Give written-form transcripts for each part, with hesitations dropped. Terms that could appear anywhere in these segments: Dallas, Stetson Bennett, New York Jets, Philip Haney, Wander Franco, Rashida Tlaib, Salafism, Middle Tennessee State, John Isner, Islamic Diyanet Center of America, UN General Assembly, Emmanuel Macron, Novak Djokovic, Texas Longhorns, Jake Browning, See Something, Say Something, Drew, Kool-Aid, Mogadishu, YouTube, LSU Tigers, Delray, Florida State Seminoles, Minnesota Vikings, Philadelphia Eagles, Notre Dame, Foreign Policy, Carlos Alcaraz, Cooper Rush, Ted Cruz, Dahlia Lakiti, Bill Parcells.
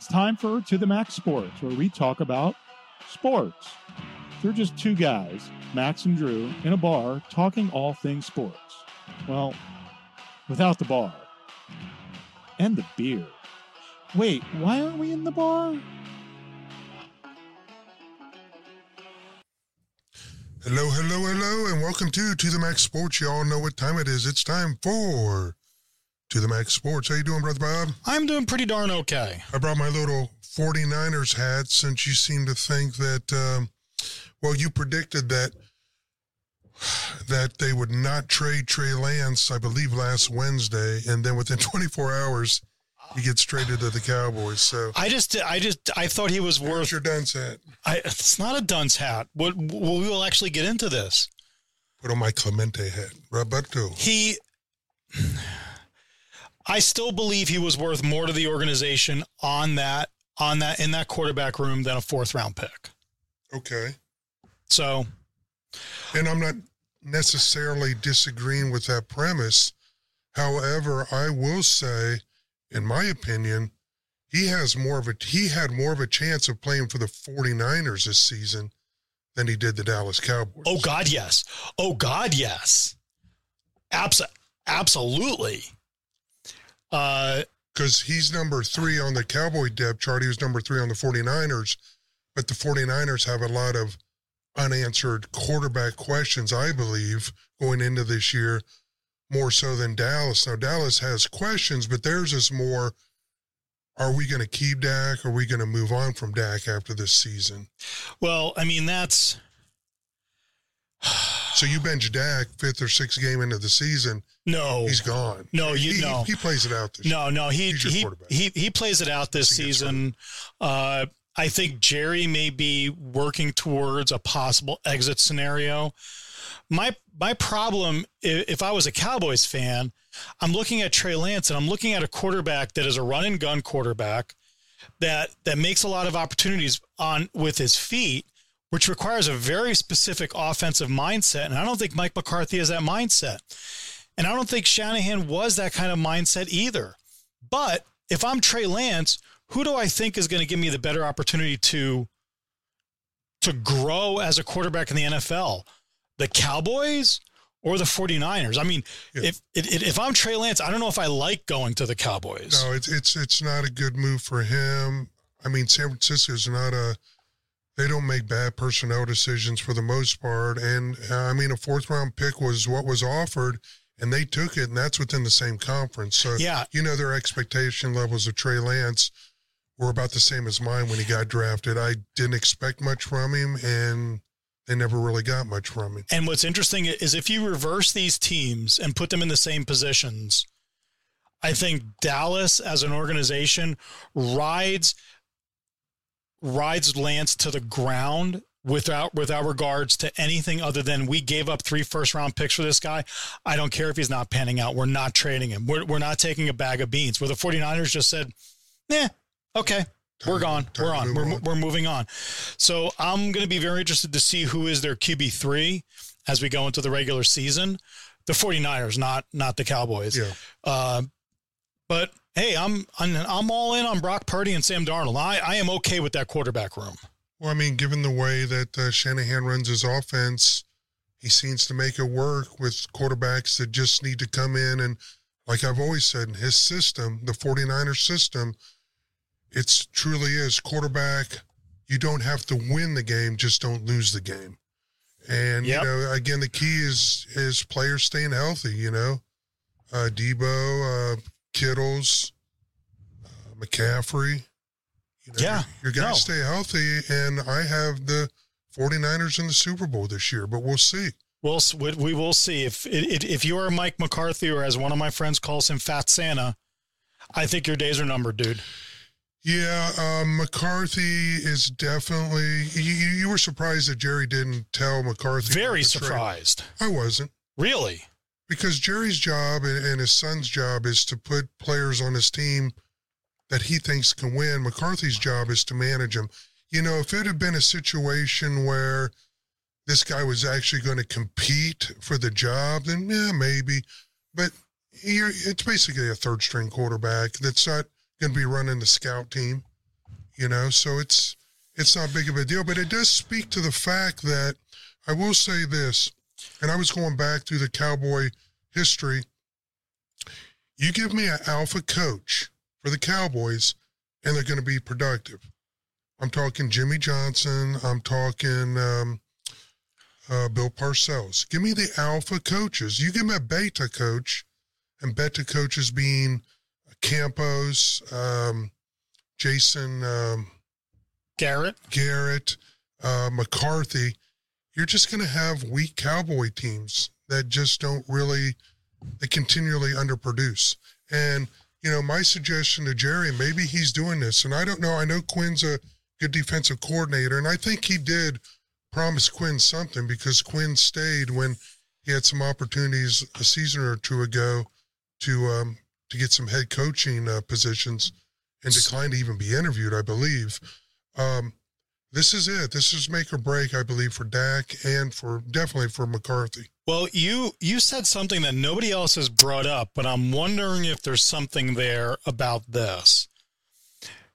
It's time for To The Max Sports, where we talk about sports. They're just two guys, Max and Drew, in a bar talking all things sports. Well, without the bar. And the beer. Wait, why aren't we in the bar? Hello, hello, hello, and welcome to The Max Sports. You all know what time it is. It's time for To The Max Sports. How you doing, Brother Bob? I'm doing pretty darn okay. I brought my little 49ers hat since you seem to think that, well, you predicted that they would not trade Trey Lance, I believe, last Wednesday, and then within 24 hours, he gets traded to the Cowboys. So I thought he was worth your dunce hat. It's not a dunce hat. We will actually get into this. Put on my Clemente hat, Roberto. I still believe he was worth more to the organization in that quarterback room than a fourth round pick. Okay. So, and I'm not necessarily disagreeing with that premise. However, I will say, in my opinion, he had more of a chance of playing for the 49ers this season than he did the Dallas Cowboys. Oh, God, yes. Oh, God, yes. Absolutely. Because he's number 3 on the Cowboy depth chart. He was number 3 on the 49ers. But the 49ers have a lot of unanswered quarterback questions, I believe, going into this year. More so than Dallas. Now, Dallas has questions, but theirs is more, are we going to keep Dak? Are we going to move on from Dak after this season? Well, I mean, that's... So you bench Dak 5th or 6th game into the season. No. He's gone. No, He plays it out this year. No, he plays it out this season. I think Jerry may be working towards a possible exit scenario. My problem, if I was a Cowboys fan, I'm looking at Trey Lance and I'm looking at a quarterback that is a run and gun quarterback that makes a lot of opportunities with his feet, which requires a very specific offensive mindset. And I don't think Mike McCarthy has that mindset. And I don't think Shanahan was that kind of mindset either. But if I'm Trey Lance, who do I think is going to give me the better opportunity to grow as a quarterback in the NFL? The Cowboys or the 49ers? I mean, yeah. If I'm Trey Lance, I don't know if I like going to the Cowboys. No, it's not a good move for him. I mean, San Francisco's they don't make bad personnel decisions for the most part. And, I mean, a fourth-round pick was what was offered, and they took it, and that's within the same conference. So, yeah. You know, their expectation levels of Trey Lance were about the same as mine when he got drafted. I didn't expect much from him, and... they never really got much from it. And what's interesting is if you reverse these teams and put them in the same positions, I think Dallas as an organization rides Lance to the ground without regards to anything other than we gave up 3 first-round picks for this guy. I don't care if he's not panning out. We're not trading him. We're not taking a bag of beans. Where the 49ers just said, nah, okay. We're gone. We're on. We're moving on. So I'm going to be very interested to see who is their QB3 as we go into the regular season. The 49ers, not the Cowboys. Yeah. But, hey, I'm all in on Brock Purdy and Sam Darnold. I am okay with that quarterback room. Well, I mean, given the way that Shanahan runs his offense, he seems to make it work with quarterbacks that just need to come in. And like I've always said, in his system, the 49ers system, it truly is quarterback. You don't have to win the game, just don't lose the game. And, yep. You know, again, the key is players staying healthy, you know. Debo, Kittles, McCaffrey. You know, yeah. You're going to stay healthy, and I have the 49ers in the Super Bowl this year, but we'll see. We will see. If you are Mike McCarthy, or as one of my friends calls him, Fat Santa, I think your days are numbered, dude. Yeah, McCarthy is definitely – you were surprised that Jerry didn't tell McCarthy. Very surprised. I wasn't. Really? Because Jerry's job and his son's job is to put players on his team that he thinks can win. McCarthy's job is to manage them. You know, if it had been a situation where this guy was actually going to compete for the job, then yeah, maybe. But it's basically a third-string quarterback that's not – going to be running the scout team. you know, so it's not big of a deal. But it does speak to the fact that I will say this, and I was going back through the Cowboy history. You give me an alpha coach for the Cowboys, and they're going to be productive. I'm talking Jimmy Johnson. I'm talking Bill Parcells. Give me the alpha coaches. You give me a beta coach, and beta coaches being Campos, Jason Garrett, McCarthy. You're just going to have weak Cowboy teams that just don't really, they continually underproduce. And, you know, my suggestion to Jerry, maybe he's doing this, and I don't know. I know Quinn's a good defensive coordinator, and I think he did promise Quinn something because Quinn stayed when he had some opportunities a season or two ago to get some head coaching positions and declined to even be interviewed, I believe. This is it. This is make or break, I believe, for Dak and for definitely for McCarthy. Well, you said something that nobody else has brought up, but I'm wondering if there's something there about this.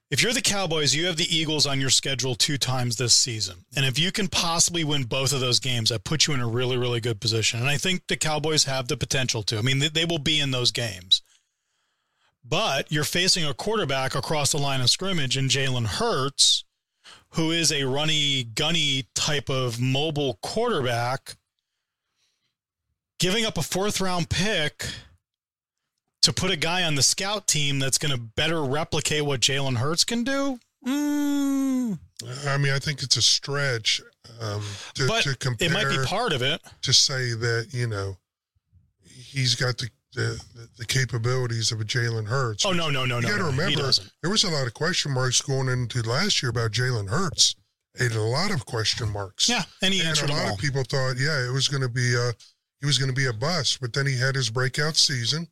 If you're the Cowboys, you have the Eagles on your schedule 2 times this season. And if you can possibly win both of those games, that puts you in a really, really good position. And I think the Cowboys have the potential to. I mean, they will be in those games. But you're facing a quarterback across the line of scrimmage in Jalen Hurts, who is a runny, gunny type of mobile quarterback, giving up a 4th-round pick to put a guy on the scout team that's going to better replicate what Jalen Hurts can do? I mean, I think it's a stretch to compare. It might be part of it. To say that, you know, he's got the capabilities of a Jalen Hurts. Oh, no. You got to remember, there was a lot of question marks going into last year about Jalen Hurts. A lot of question marks. Yeah, and he answered them all. A lot of people thought, yeah, it was going to be he was going to be a bust, but then he had his breakout season,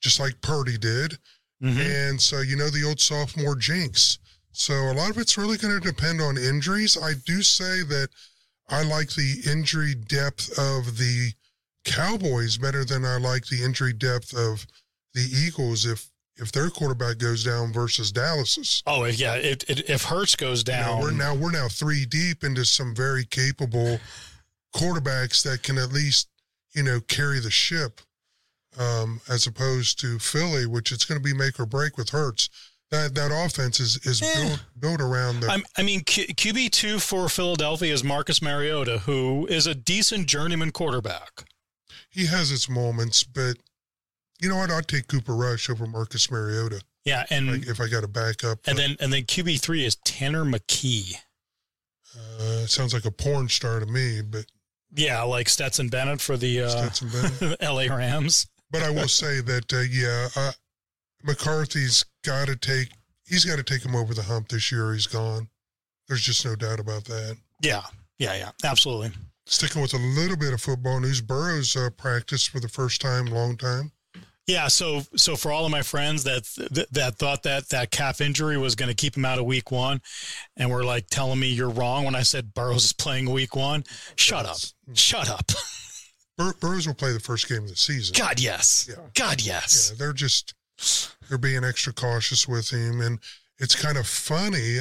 just like Purdy did. Mm-hmm. And so, you know, the old sophomore jinx. So a lot of it's really going to depend on injuries. I do say that I like the injury depth of the Cowboys better than I like the injury depth of the Eagles if their quarterback goes down versus Dallas's. Oh, yeah. If Hurts goes down. You know, we're now 3 deep into some very capable quarterbacks that can at least, you know, carry the ship as opposed to Philly, which it's going to be make or break with Hurts. That offense is built around the. I mean, QB2 for Philadelphia is Marcus Mariota, who is a decent journeyman quarterback. He has its moments, but you know what? I'd take Cooper Rush over Marcus Mariota. Yeah, and if I got to back up, and then QB3 is Tanner McKee. Sounds like a porn star to me, but yeah, like Stetson Bennett for the L.A. Rams. But I will say that McCarthy's got to take. He's got to take him over the hump this year. He's gone. There's just no doubt about that. Yeah, absolutely. Sticking with a little bit of football news, Burrow's practiced for the first time, long time. Yeah, so for all of my friends that thought that calf injury was going to keep him out of week 1, and were like telling me you're wrong when I said Burrow's is playing week 1. Shut up. Burrow's will play the first game of the season. God, yes. Yeah. God, yes. Yeah, they're being extra cautious with him, and it's kind of funny.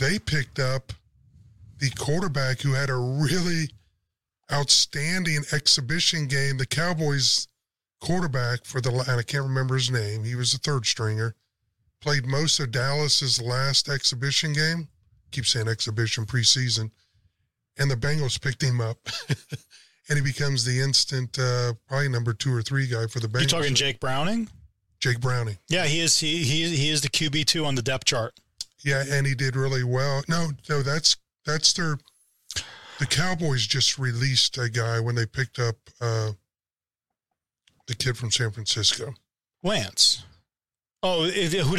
They picked up the quarterback who had a really outstanding exhibition game, the Cowboys quarterback and I can't remember his name. He was a 3rd stringer, played most of Dallas's last exhibition game. Keep saying exhibition, preseason. And the Bengals picked him up. And he becomes the instant, probably number 2 or 3 guy for the Bengals. You talking Jake Browning? Jake Browning. Yeah, he is. He is the QB2 on the depth chart. Yeah, and he did really well. No, that's their. The Cowboys just released a guy when they picked up the kid from San Francisco, Lance. Oh, who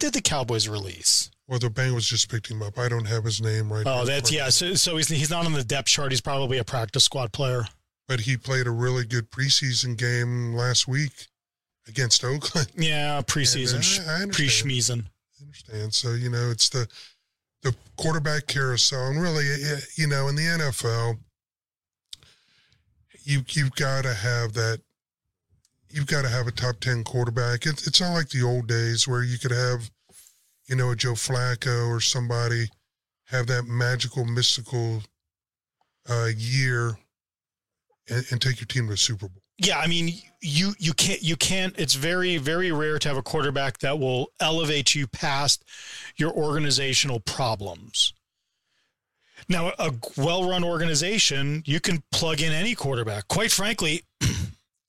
did the Cowboys release? Well, the Bengals just picked him up. I don't have his name right now. Oh, that's yeah. So he's not on the depth chart. He's probably a practice squad player. But he played a really good preseason game last week against Oakland. Yeah, preseason pre-schmeezing. I understand. So you know it's the quarterback carousel, and really, you know, in the NFL, you've got to have that. You've got to have a top 10 quarterback. It's not like the old days where you could have, you know, a Joe Flacco or somebody have that magical, mystical year and take your team to the Super Bowl. Yeah, I mean, you can't, it's very, very rare to have a quarterback that will elevate you past your organizational problems. Now, a well-run organization, you can plug in any quarterback. Quite frankly,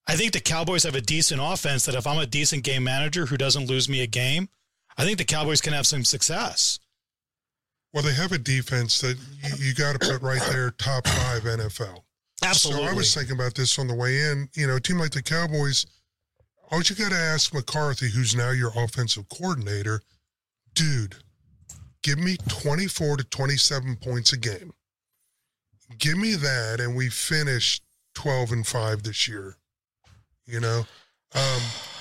I think the Cowboys have a decent offense that if I'm a decent game manager who doesn't lose me a game, I think the Cowboys can have some success. Well, they have a defense that you got to put right there, top five NFL. Absolutely. So I was thinking about this on the way in. You know, a team like the Cowboys, all you got to ask McCarthy, who's now your offensive coordinator, dude, give me 24 to 27 points a game. Give me that, and we finish 12-5 this year. You know,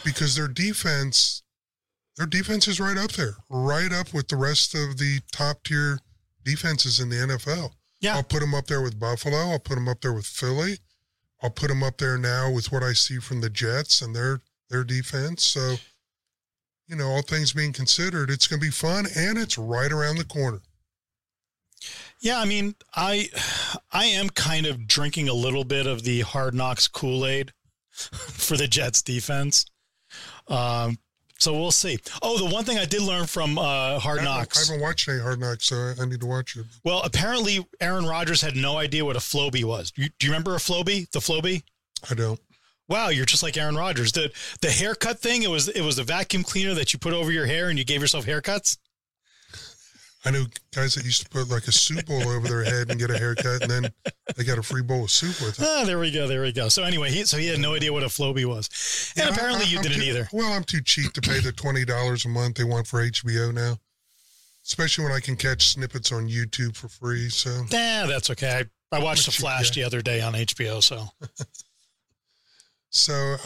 because their defense is right up there, right up with the rest of the top-tier defenses in the NFL. Yeah. I'll put them up there with Buffalo. I'll put them up there with Philly. I'll put them up there now with what I see from the Jets and their defense. So, you know, all things being considered, it's going to be fun, and it's right around the corner. Yeah, I mean, I am kind of drinking a little bit of the Hard Knocks Kool-Aid for the Jets defense. So we'll see. Oh, the one thing I did learn from Hard Knocks. I haven't watched any Hard Knocks, so I need to watch it. Well, apparently Aaron Rodgers had no idea what a Flowbee was. Do you remember a Flowbee? The Flowbee? I don't. Wow, you're just like Aaron Rodgers. The haircut thing, it was the vacuum cleaner that you put over your hair and you gave yourself haircuts? I knew guys that used to put like a soup bowl over their head and get a haircut, and then they got a free bowl of soup with it. Ah, there we go. So anyway, he had no idea what a Flowbee was, and yeah, apparently you didn't either. Well, I'm too cheap to pay the $20 a month they want for HBO now, especially when I can catch snippets on YouTube for free. So yeah, that's okay. I watched The Flash the other day on HBO. So,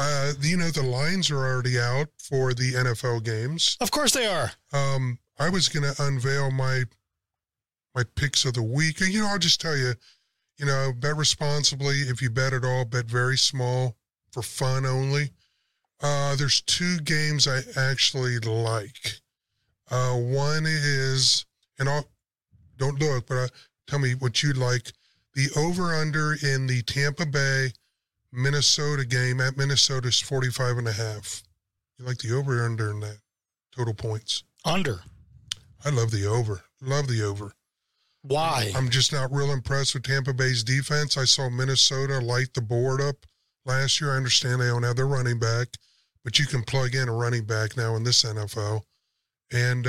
you know, the lines are already out for the NFL games. Of course they are. I was going to unveil my picks of the week. And, you know, I'll just tell you, you know, bet responsibly. If you bet at all, bet very small for fun only. There's two games I actually like. One is, and don't look, but tell me what you'd like. The over-under in the Tampa Bay-Minnesota game at Minnesota's 45.5. You like the over-under in that total points? Under. I love the over. Why? I'm just not real impressed with Tampa Bay's defense. I saw Minnesota light the board up last year. I understand they don't have their running back, but you can plug in a running back now in this NFL. And,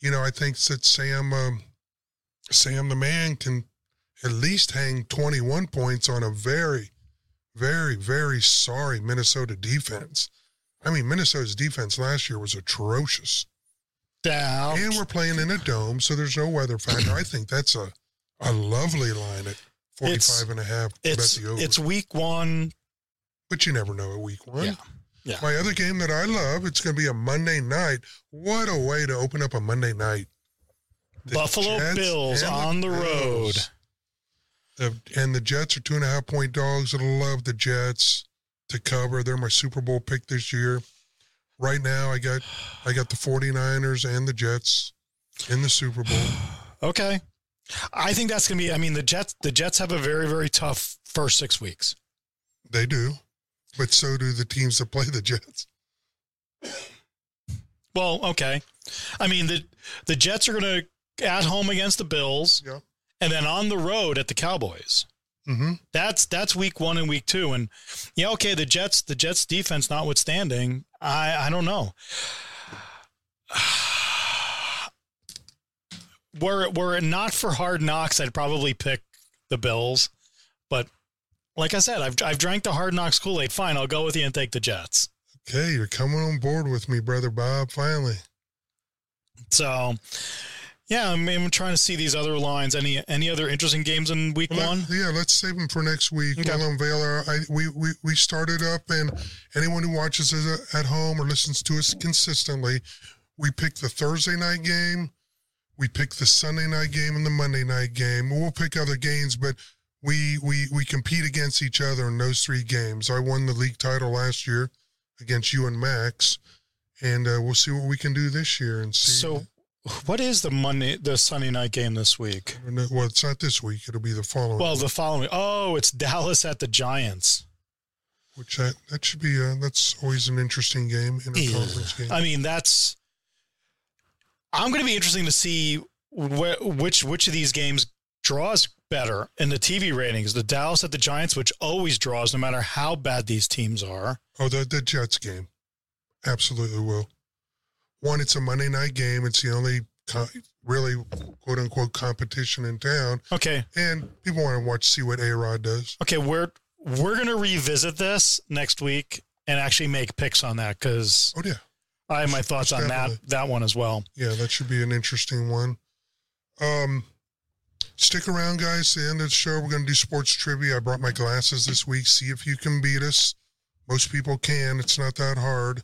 you know, I think that Sam the man can at least hang 21 points on a very, very, very sorry Minnesota defense. I mean, Minnesota's defense last year was atrocious. Down. And we're playing in a dome, so there's no weather factor. I think that's a lovely line at 45.5. It's week one. But you never know at week one. Yeah. My other game that I love, it's going to be a Monday night. What a way to open up a Monday night. The Buffalo Jets Bills on the road. And the Jets are 2.5-point dogs. I love the Jets to cover. They're my Super Bowl pick this year. Right now, I got the 49ers and the Jets in the Super Bowl. Okay. I think that's going to be – I mean, the Jets have a very, very tough first 6 weeks. They do, but so do the teams that play the Jets. Well, okay. I mean, the Jets are going to – at home against the Bills, yeah, and then on the road at the Cowboys. Mm-hmm. That's week one and week two. And, yeah, okay, the Jets defense notwithstanding – I don't know. Were it not for Hard Knocks, I'd probably pick the Bills. But like I said, I've drank the Hard Knocks Kool-Aid. Fine, I'll go with you and take the Jets. Okay, you're coming on board with me, Brother Bob, finally. So, yeah, I mean, I'm trying to see these other lines. Any other interesting games in week one? Yeah, let's save them for next week. Okay. We'll unveil we started up, and anyone who watches us at home or listens to us consistently, we pick the Thursday night game, we pick the Sunday night game, and the Monday night game. We'll pick other games, but we compete against each other in those three games. I won the league title last year against you and Max, and we'll see what we can do this year and see. So What is the Sunday night game this week? Well, it's not this week. It'll be the following. Well, the following. Oh, it's Dallas at the Giants. Which that should be that's always an interesting game, interconference game. I mean, I'm going to be interesting to see which of these games draws better in the TV ratings. The Dallas at the Giants, which always draws, no matter how bad these teams are. Oh, the Jets game, absolutely will. One, it's a Monday night game. It's the only really quote unquote competition in town. Okay, and people want to see what A-Rod does. Okay, we're going to revisit this next week and actually make picks on that because I have my thoughts on that one as well. Yeah, that should be an interesting one. Stick around, guys. To the end of the show, we're going to do sports trivia. I brought my glasses this week. See if you can beat us. Most people can. It's not that hard.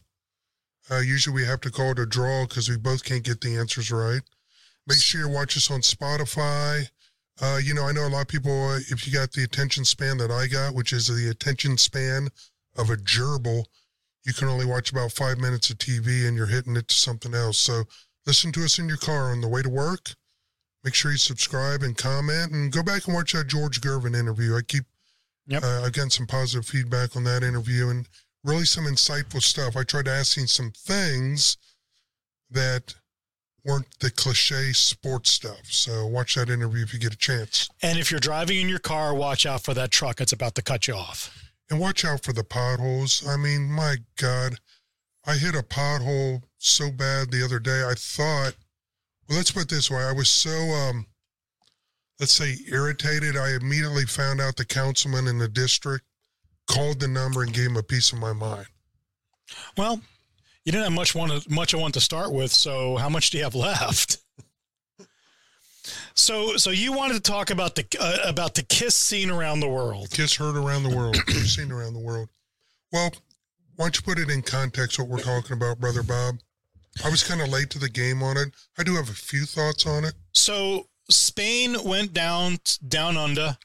Usually we have to call it a draw because we both can't get the answers right. Make sure you watch us on Spotify. I know a lot of people, if you got the attention span that I got, which is the attention span of a gerbil, you can only watch about 5 minutes of TV and you're hitting it to something else. So listen to us in your car on the way to work. Make sure you subscribe and comment and go back and watch that George Gervin interview. I've gotten some positive feedback on that interview and really some insightful stuff. I tried asking some things that weren't the cliche sports stuff. So watch that interview if you get a chance. And if you're driving in your car, watch out for that truck. It's about to cut you off. And watch out for the potholes. I mean, my God, I hit a pothole so bad the other day. I thought, well, let's put it this way. I was so, let's say, irritated. I immediately found out the councilman in the district, called the number, and gave him a piece of my mind. Well, you didn't have much I want to start with, so how much do you have left? So you wanted to talk about the KISS scene around the world. KISS heard around the world, KISS seen around the world. Well, why don't you put it in context what we're talking about, Brother Bob? I was kind of late to the game on it. I do have a few thoughts on it. So Spain went down under.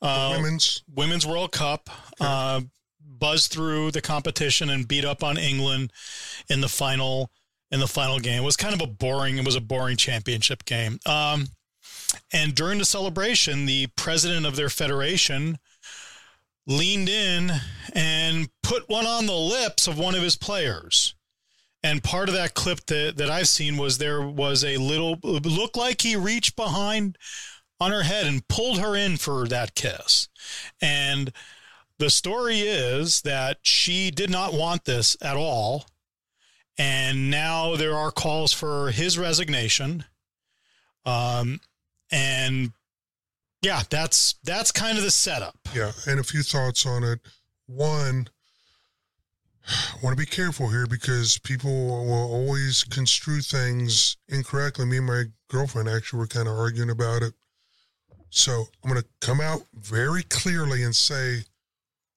Women's World Cup. Okay. Buzzed through the competition and beat up on England in the final game. It was kind of a boring championship game. And during the celebration, the president of their federation leaned in and put one on the lips of one of his players. And part of that clip that I've seen was there was looked like he reached behind on her head and pulled her in for that kiss. And the story is that she did not want this at all. And now there are calls for his resignation. And yeah, that's kind of the setup. Yeah. And a few thoughts on it. One, I want to be careful here because people will always construe things incorrectly. Me and my girlfriend actually were kind of arguing about it. So I'm going to come out very clearly and say,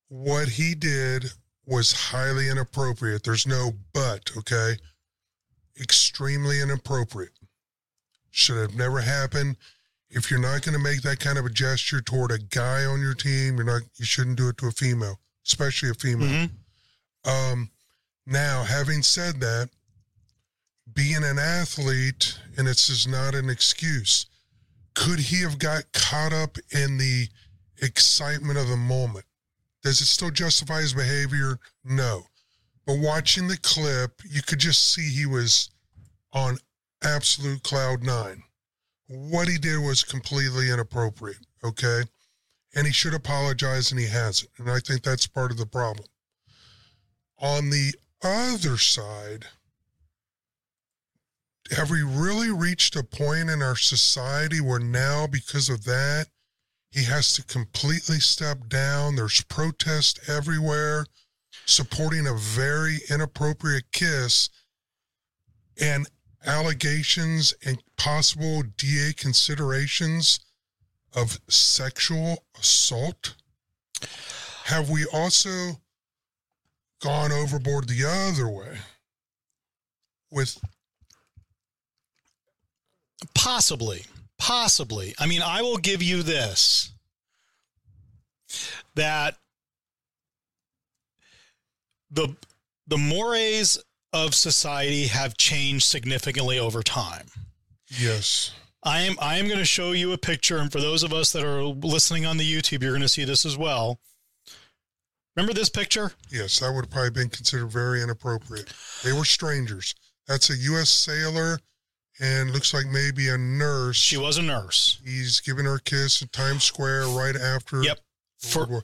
what he did was highly inappropriate. There's no but, okay? Extremely inappropriate. Should have never happened. If you're not going to make that kind of a gesture toward a guy on your team, you shouldn't do it to a female, especially a female. Mm-hmm. Now, having said that, being an athlete, and this is not an excuse, could he have got caught up in the excitement of the moment? Does it still justify his behavior? No. But watching the clip, you could just see he was on absolute cloud nine. What he did was completely inappropriate, okay? And he should apologize, and he hasn't. And I think that's part of the problem. On the other side, have we really reached a point in our society where now, because of that, he has to completely step down? There's protest everywhere supporting a very inappropriate kiss and allegations and possible DA considerations of sexual assault. Have we also gone overboard the other way with? Possibly. I mean, I will give you this, that the mores of society have changed significantly over time. Yes. I am going to show you a picture, and for those of us that are listening on the YouTube, you're going to see this as well. Remember this picture? Yes, that would have probably been considered very inappropriate. They were strangers. That's a U.S. sailor and looks like maybe a nurse. She was a nurse. He's giving her a kiss in Times Square right after. Yep. For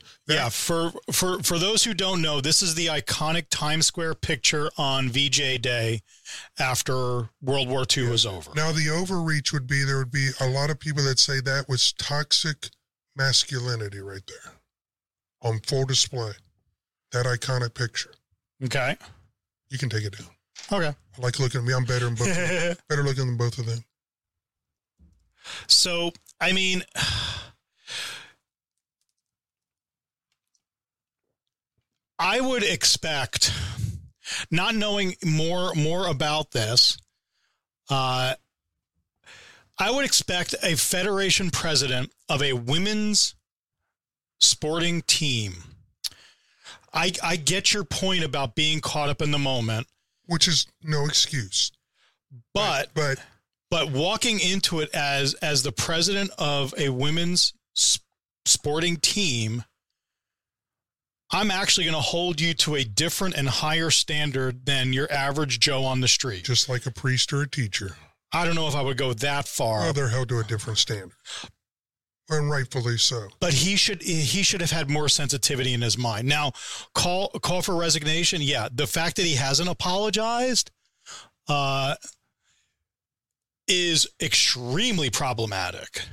those who don't know, this is the iconic Times Square picture on VJ Day after World War II was over. Now, the overreach would be there would be a lot of people that say that was toxic masculinity right there on full display, that iconic picture. Okay. You can take it down. Okay. I like looking at me. I'm better than both of them. Better looking than both of them. So, I mean... I would expect, not knowing more about this, I would expect a federation president of a women's sporting team. I get your point about being caught up in the moment, which is no excuse. But walking into it as the president of a women's sporting team, I'm actually going to hold you to a different and higher standard than your average Joe on the street. Just like a priest or a teacher. I don't know if I would go that far. Well, they're held to a different standard. And rightfully so. But he should have had more sensitivity in his mind. Now, call for resignation, yeah. The fact that he hasn't apologized is extremely problematic.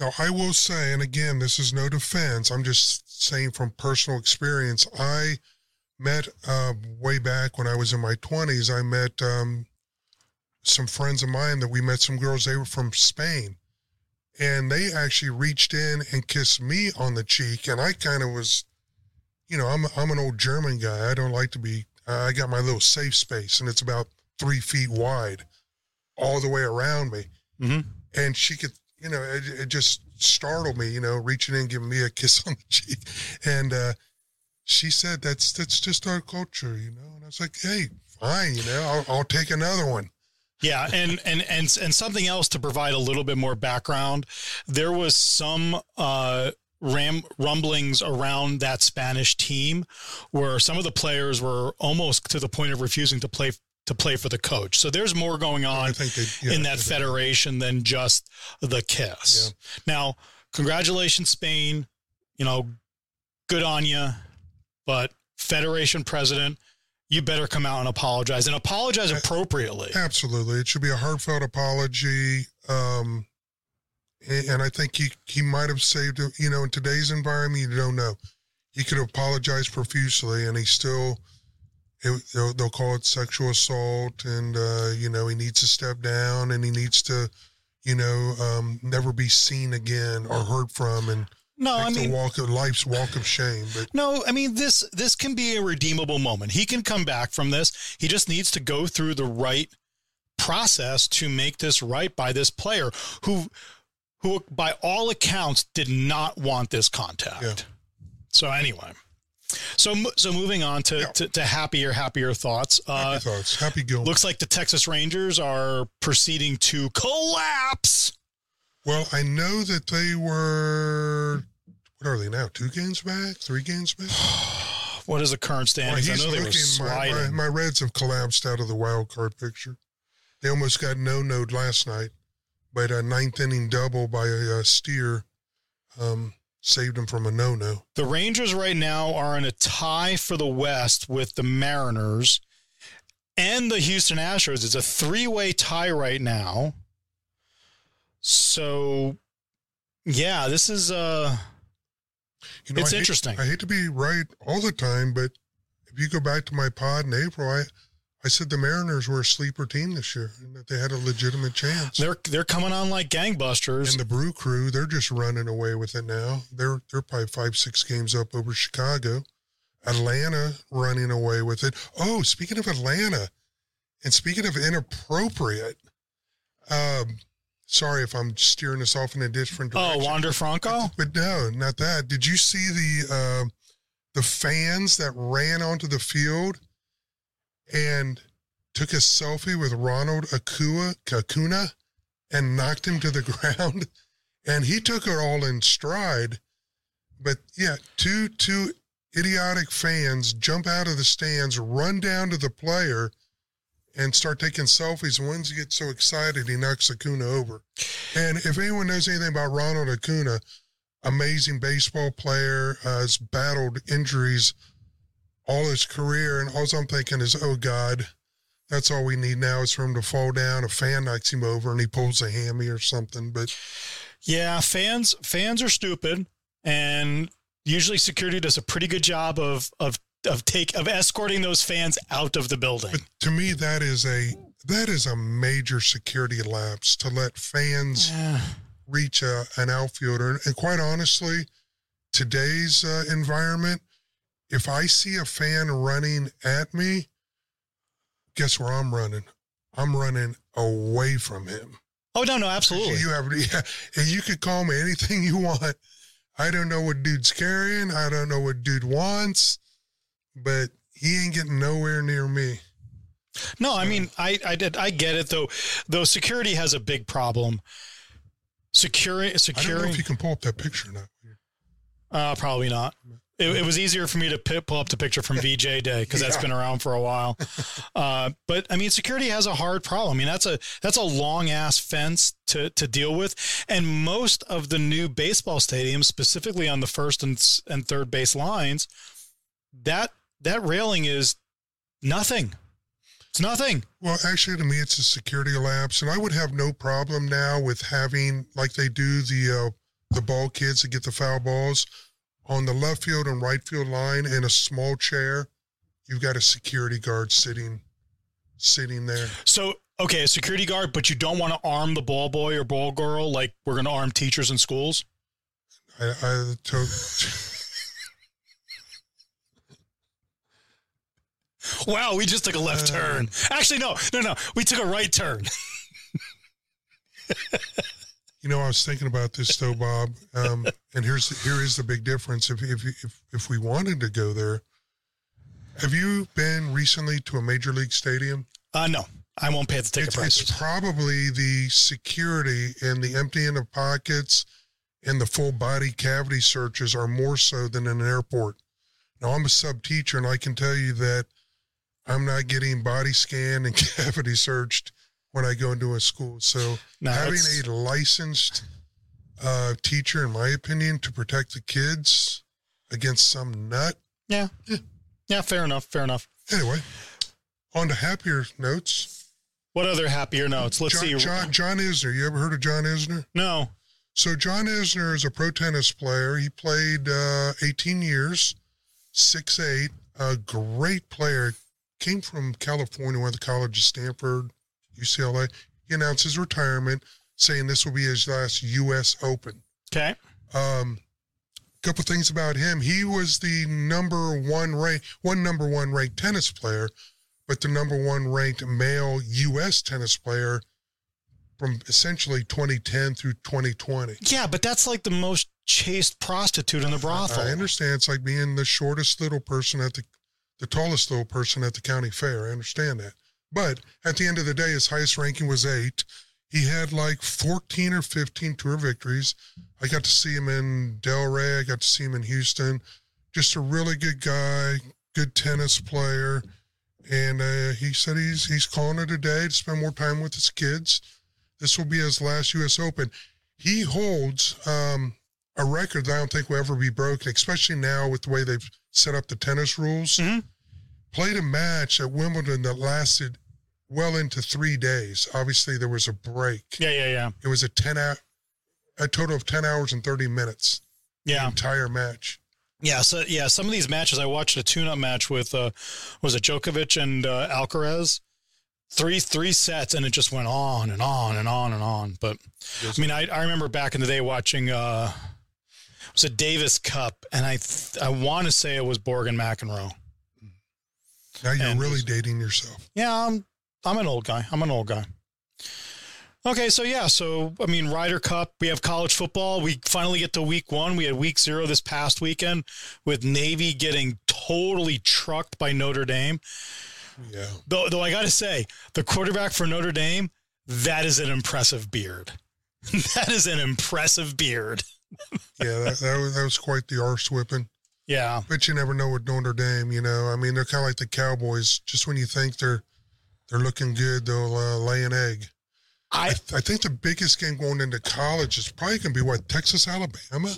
Now, I will say, and again, this is no defense, I'm just saying from personal experience, I met way back when I was in my 20s, I met some friends of mine that we met some girls, they were from Spain, and they actually reached in and kissed me on the cheek, and I kind of was, you know, I'm an old German guy. I don't like to be, I got my little safe space, and it's about 3 feet wide all the way around me. Mm-hmm. And she could, you know, it just startled me, you know, reaching in, giving me a kiss on the cheek. And she said, that's just our culture, you know. And I was like, hey, fine, you know, I'll take another one. Yeah. And something else to provide a little bit more background, there was some rumblings around that Spanish team where some of the players were almost to the point of refusing to play for the coach. So there's more going on in that federation than just the kiss. Yeah. Now, congratulations, Spain, you know, good on you, but federation president, you better come out and apologize appropriately. Absolutely. It should be a heartfelt apology. And I think he might've saved, you know, in today's environment, you don't know. He could apologize profusely and he still, they'll call it sexual assault, and, you know, he needs to step down and he needs to, you know, never be seen again or heard from, and life's walk of shame. But no, I mean, this can be a redeemable moment. He can come back from this. He just needs to go through the right process to make this right by this player who by all accounts did not want this contact. Yeah. So anyway. So moving on to happier thoughts. Happy thoughts. Happy Gilmore. Looks like the Texas Rangers are proceeding to collapse. Well, I know that they were, what are they now, 2 games back, 3 games back? What is the current standings? Well, I know they were sliding. My Reds have collapsed out of the wild card picture. They almost got no-no'd last night, but a 9th inning double by a steer. Saved them from a no-no. The Rangers right now are in a tie for the West with the Mariners and the Houston Astros. It's a 3-way tie right now. So, yeah, this is you know, it's interesting. I hate to be right all the time, but if you go back to my pod in April, I said the Mariners were a sleeper team this year and that they had a legitimate chance. They're coming on like gangbusters. And the Brew Crew, they're just running away with it now. They're probably 5-6 games up over Chicago. Atlanta running away with it. Oh, speaking of Atlanta and speaking of inappropriate, sorry if I'm steering us off in a different direction. Oh, Wander Franco? But no, not that. Did you see the fans that ran onto the field and took a selfie with Ronald Acuña and knocked him to the ground, and he took it all in stride. But yeah, two idiotic fans jump out of the stands, run down to the player, and start taking selfies. And once he gets so excited, he knocks Acuña over. And if anyone knows anything about Ronald Acuña, amazing baseball player, has battled injuries all his career. And all I'm thinking is, oh, God, that's all we need now is for him to fall down. A fan knocks him over and he pulls a hammy or something. But yeah, fans are stupid. And usually security does a pretty good job of escorting those fans out of the building. But to me, that is a major security lapse to let fans reach an outfielder. And quite honestly, today's environment, if I see a fan running at me, guess where I'm running? I'm running away from him. Oh, no, absolutely. And you could call me anything you want. I don't know what dude's carrying. I don't know what dude wants, but he ain't getting nowhere near me. No, I mean, I get it though. Security has a big problem. Securing. I don't know if you can pull up that picture or not. Probably not. It was easier for me to pull up the picture from VJ Day because that's been around for a while. But I mean, security has a hard problem. I mean, that's a long ass fence to deal with. And most of the new baseball stadiums, specifically on the first and third base lines, that railing is nothing. It's nothing. Well, actually, to me, it's a security lapse, and I would have no problem now with having, like they do, the ball kids that get the foul balls on the left field and right field line in a small chair. You've got a security guard sitting there. So, okay, a security guard, but you don't want to arm the ball boy or ball girl like we're going to arm teachers in schools? Wow, we just took a left turn. Actually, no. We took a right turn. You know, I was thinking about this though, Bob. And here is the big difference. If we wanted to go there, have you been recently to a major league stadium? No, I won't pay the ticket price. It's probably the security and the emptying of pockets and the full body cavity searches are more so than in an airport. Now, I'm a sub teacher, and I can tell you that I'm not getting body scanned and cavity searched when I go into a school. So having a licensed teacher, in my opinion, to protect the kids against some nut. Yeah, fair enough. Anyway, on to happier notes. What other happier notes? Let's see. John Isner. You ever heard of John Isner? No. So John Isner is a pro tennis player. He played 18 years, 6'8", a great player. Came from California, went to college at Stanford, UCLA. He announced his retirement, saying this will be his last U.S. Open. Okay. Couple things about him. He was the number one ranked tennis player, but the number one ranked male U.S. tennis player from essentially 2010 through 2020. Yeah, but that's like the most chased prostitute in the brothel. I understand. It's like being the shortest little person at the tallest little person at the county fair. I understand that. But at the end of the day, his highest ranking was 8. He had like 14 or 15 tour victories. I got to see him in Delray. I got to see him in Houston. Just a really good guy, good tennis player. And he said he's calling it a day to spend more time with his kids. This will be his last U.S. Open. He holds a record that I don't think will ever be broken, especially now with the way they've set up the tennis rules. Mm-hmm. Played a match at Wimbledon that lasted well into 3 days. Obviously, there was a break. Yeah. It was a total of 10 hours and 30 minutes. Yeah. The entire match. Yeah, so yeah, some of these matches, I watched a tune-up match with, was it Djokovic and Alcaraz? Three sets, and it just went on and on and on and on. But, yes. I mean, I remember back in the day watching... it was a Davis Cup, and I want to say it was Borgen McEnroe. Now you're really dating yourself. Yeah, I'm an old guy. Okay, so yeah, I mean, Ryder Cup, we have college football. We finally get to week one. We had week 0 this past weekend with Navy getting totally trucked by Notre Dame. Yeah. Though I got to say, the quarterback for Notre Dame, That is an impressive beard. That is an impressive beard. Yeah, that was quite the arse whipping. Yeah. But you never know with Notre Dame, you know. I mean, they're kind of like the Cowboys. Just when you think they're looking good, they'll lay an egg. I think the biggest game going into college is probably going to be, what, Texas, Alabama?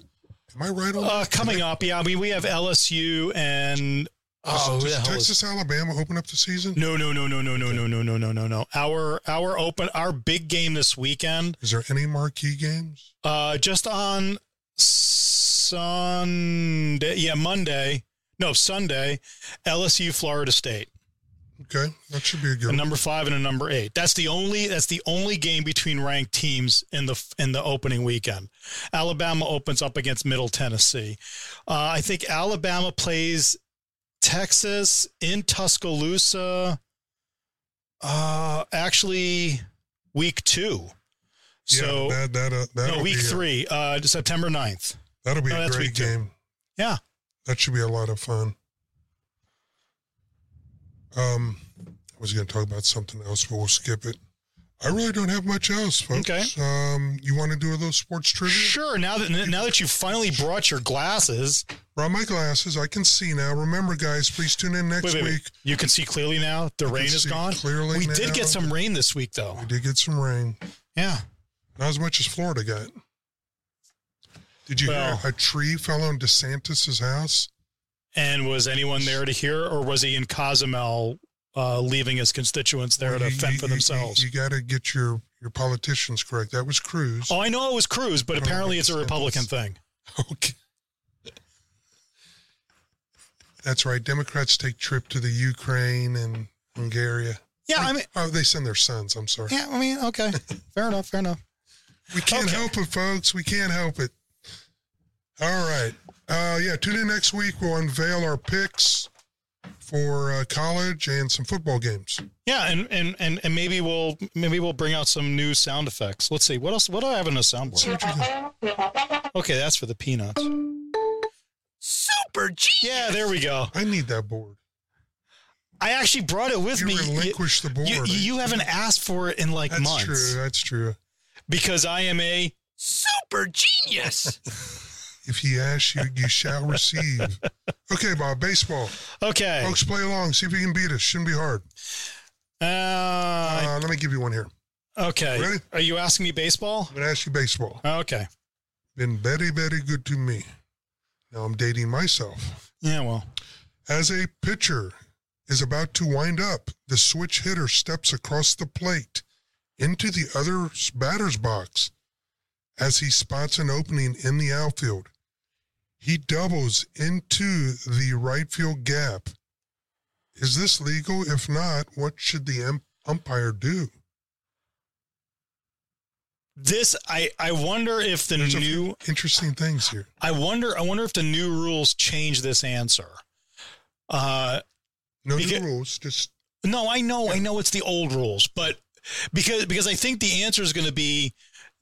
Am I right on that? Coming up, yeah. I mean, we have LSU and – does Texas, Alabama open up the season? No. Our big game this weekend. Is there any marquee games? Just on Sunday. Yeah, Monday. No, Sunday. LSU, Florida State. Okay, that should be a good one. A number 5 and a number 8. That's the only game between ranked teams in the opening weekend. Alabama opens up against Middle Tennessee. I think Alabama plays Texas in Tuscaloosa, actually week 2. So yeah, week 3, September 9th. That'll be a great game. Yeah. That should be a lot of fun. I was going to talk about something else, but we'll skip it. I really don't have much else, folks. Okay. You want to do a little sports trivia? Sure. Now that you finally brought your glasses. Brought my glasses. I can see now. Remember, guys, please tune in next week. You can see clearly now. The rain is gone. Clearly, we did get some rain this week, though. We did get some rain. Yeah. Not as much as Florida got. Did you hear a tree fell on DeSantis' house? And was anyone there to hear, or was he in Cozumel? Leaving his constituents there to fend for themselves. You got to get your politicians correct. That was Cruz. Oh, I know it was Cruz, but apparently it's a Republican thing. Okay. That's right. Democrats take trip to the Ukraine and Hungary. Yeah, I mean... Oh, they send their sons. I'm sorry. Yeah, I mean, okay. Fair enough. We can't help it, folks. We can't help it. All right. Tune in next week. We'll unveil our picks for college and some football games. Yeah, and maybe we'll bring out some new sound effects. Let's see. What else? What do I have in a soundboard? Okay, that's for the peanuts. Super genius. Yeah, there we go. I need that board. I actually brought it with me. You relinquished the board. You haven't asked for it in months. That's true. Because I am a super genius. If he asks you, you shall receive. Okay, Bob, baseball. Okay. Folks, play along. See if you can beat us. Shouldn't be hard. Let me give you one here. Okay. Ready? Are you asking me baseball? I'm going to ask you baseball. Okay. Been very, very good to me. Now I'm dating myself. Yeah, well. As a pitcher is about to wind up, the switch hitter steps across the plate into the other batter's box. As he spots an opening in the outfield, he doubles into the right field gap. Is this legal? If not, what should the umpire do? This, I wonder if there's new interesting things here. I wonder if the new rules change this answer. New rules. I know it's the old rules, but because I think the answer is going to be,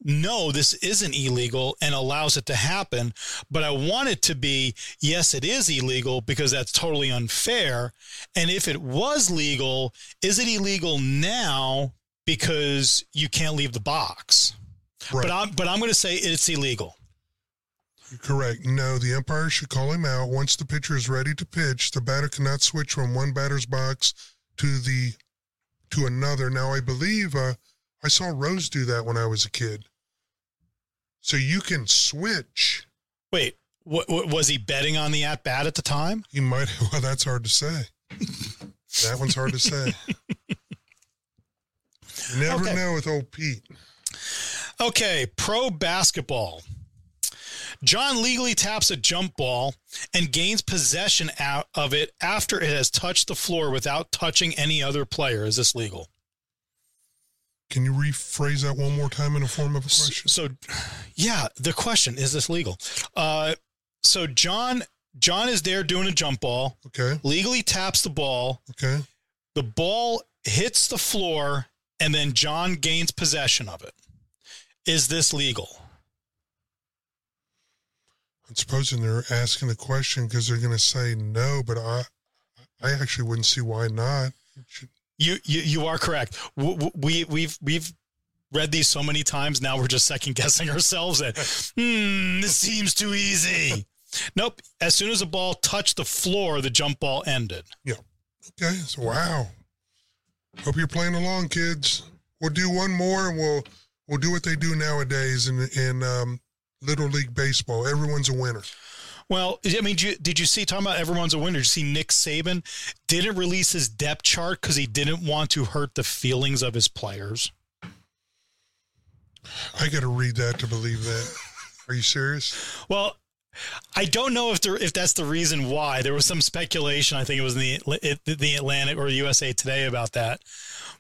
no, this isn't illegal and allows it to happen, but I want it to be, yes, it is illegal because that's totally unfair. And if it was legal, is it illegal now because you can't leave the box? Right. But I'm going to say it's illegal. You're correct. No, the umpire should call him out. Once the pitcher is ready to pitch, the batter cannot switch from one batter's box to another. Now, I believe I saw Rose do that when I was a kid. So you can switch. Wait, was he betting on the at-bat at the time? He might. Well, that's hard to say. That one's hard to say. You never know with old Pete. Okay, pro basketball. John legally taps a jump ball and gains possession out of it after it has touched the floor without touching any other player. Is this legal? Can you rephrase that one more time in the form of a question? So, the question, is this legal? So John is there doing a jump ball. Okay. Legally taps the ball. Okay. The ball hits the floor, and then John gains possession of it. Is this legal? I'm supposing they're asking the question because they're going to say no, but I actually wouldn't see why not. You are correct. We've read these so many times, now we're just second-guessing ourselves that, this seems too easy. Nope. As soon as the ball touched the floor, the jump ball ended. Yeah. Okay. So, wow. Hope you're playing along, kids. We'll do one more, and we'll do what they do nowadays in Little League Baseball. Everyone's a winner. Well, I mean, did you see, talking about everyone's a winner, did you see Nick Saban didn't release his depth chart because he didn't want to hurt the feelings of his players? I got to read that to believe that. Are you serious? Well, I don't know if that's the reason why. There was some speculation, I think it was in the Atlantic or USA Today about that.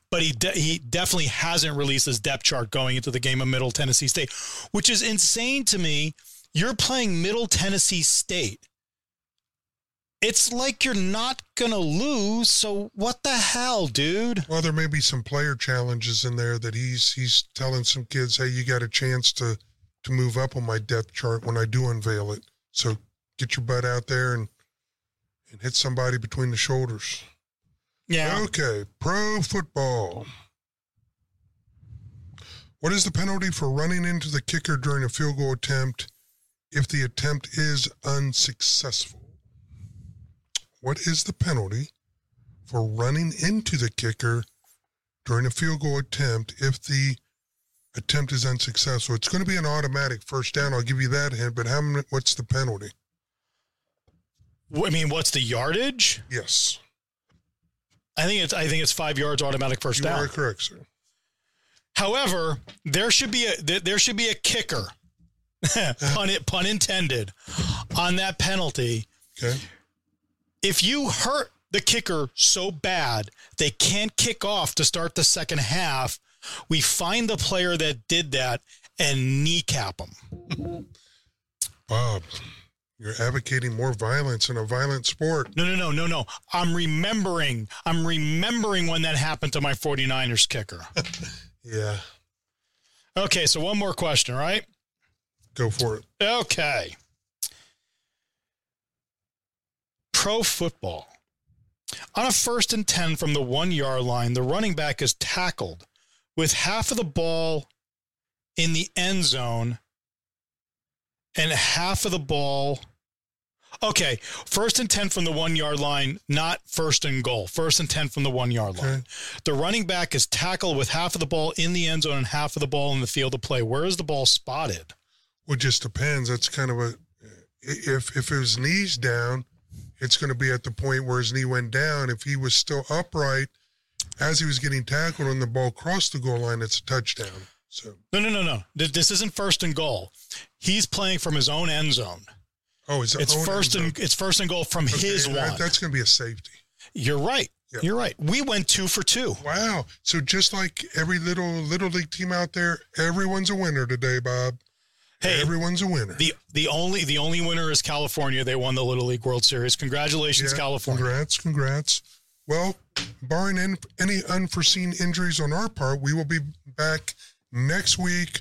But he definitely hasn't released his depth chart going into the game of Middle Tennessee State, which is insane to me. You're playing Middle Tennessee State. It's like you're not going to lose, so what the hell, dude? Well, there may be some player challenges in there that he's telling some kids, hey, you got a chance to move up on my depth chart when I do unveil it. So get your butt out there and hit somebody between the shoulders. Yeah. Okay, pro football. What is the penalty for running into the kicker during a field goal attempt if the attempt is unsuccessful? What is the penalty for running into the kicker during a field goal attempt if the attempt is unsuccessful? It's going to be an automatic first down. I'll give you that hint, but what's the penalty? I mean, what's the yardage? Yes. I think it's 5 yards automatic first down. You are correct, sir. However, there should be a kicker, pun intended, on that penalty. Okay. If you hurt the kicker so bad they can't kick off to start the second half, we find the player that did that and kneecap him. Bob, you're advocating more violence in a violent sport. No. I'm remembering when that happened to my 49ers kicker. Yeah. Okay, so one more question, right? Go for it. Okay. Pro football. On a 1st and 10 from the 1 yard line, the running back is tackled with half of the ball in the end zone and half of the ball. Okay, 1st and 10 from the 1 yard line, not 1st and goal. 1st and 10 from the 1 yard line. Okay. The running back is tackled with half of the ball in the end zone and half of the ball in the field of play. Where is the ball spotted? Well, it just depends. That's kind of if his knee's down, it's going to be at the point where his knee went down. If he was still upright as he was getting tackled and the ball crossed the goal line, it's a touchdown. So no. This isn't 1st and goal. He's playing from his own end zone. Oh, it's 1st and goal from his one. That's going to be a safety. You're right. Yep. You're right. We went 2 for 2. Wow. So just like every little league team out there, everyone's a winner today, Bob. Hey, everyone's a winner. The only winner is California. They won the Little League World Series. Congratulations, California. Congrats. Well, barring any unforeseen injuries on our part, we will be back next week.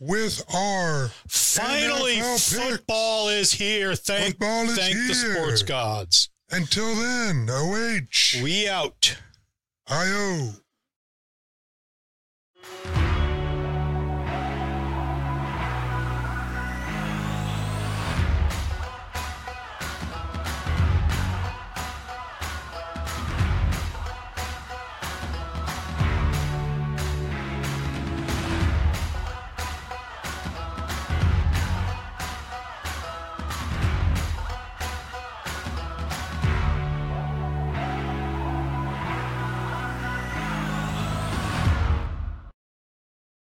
With our finally football picks. Is here. Thank the sports gods. Until then, OH. We out. IO.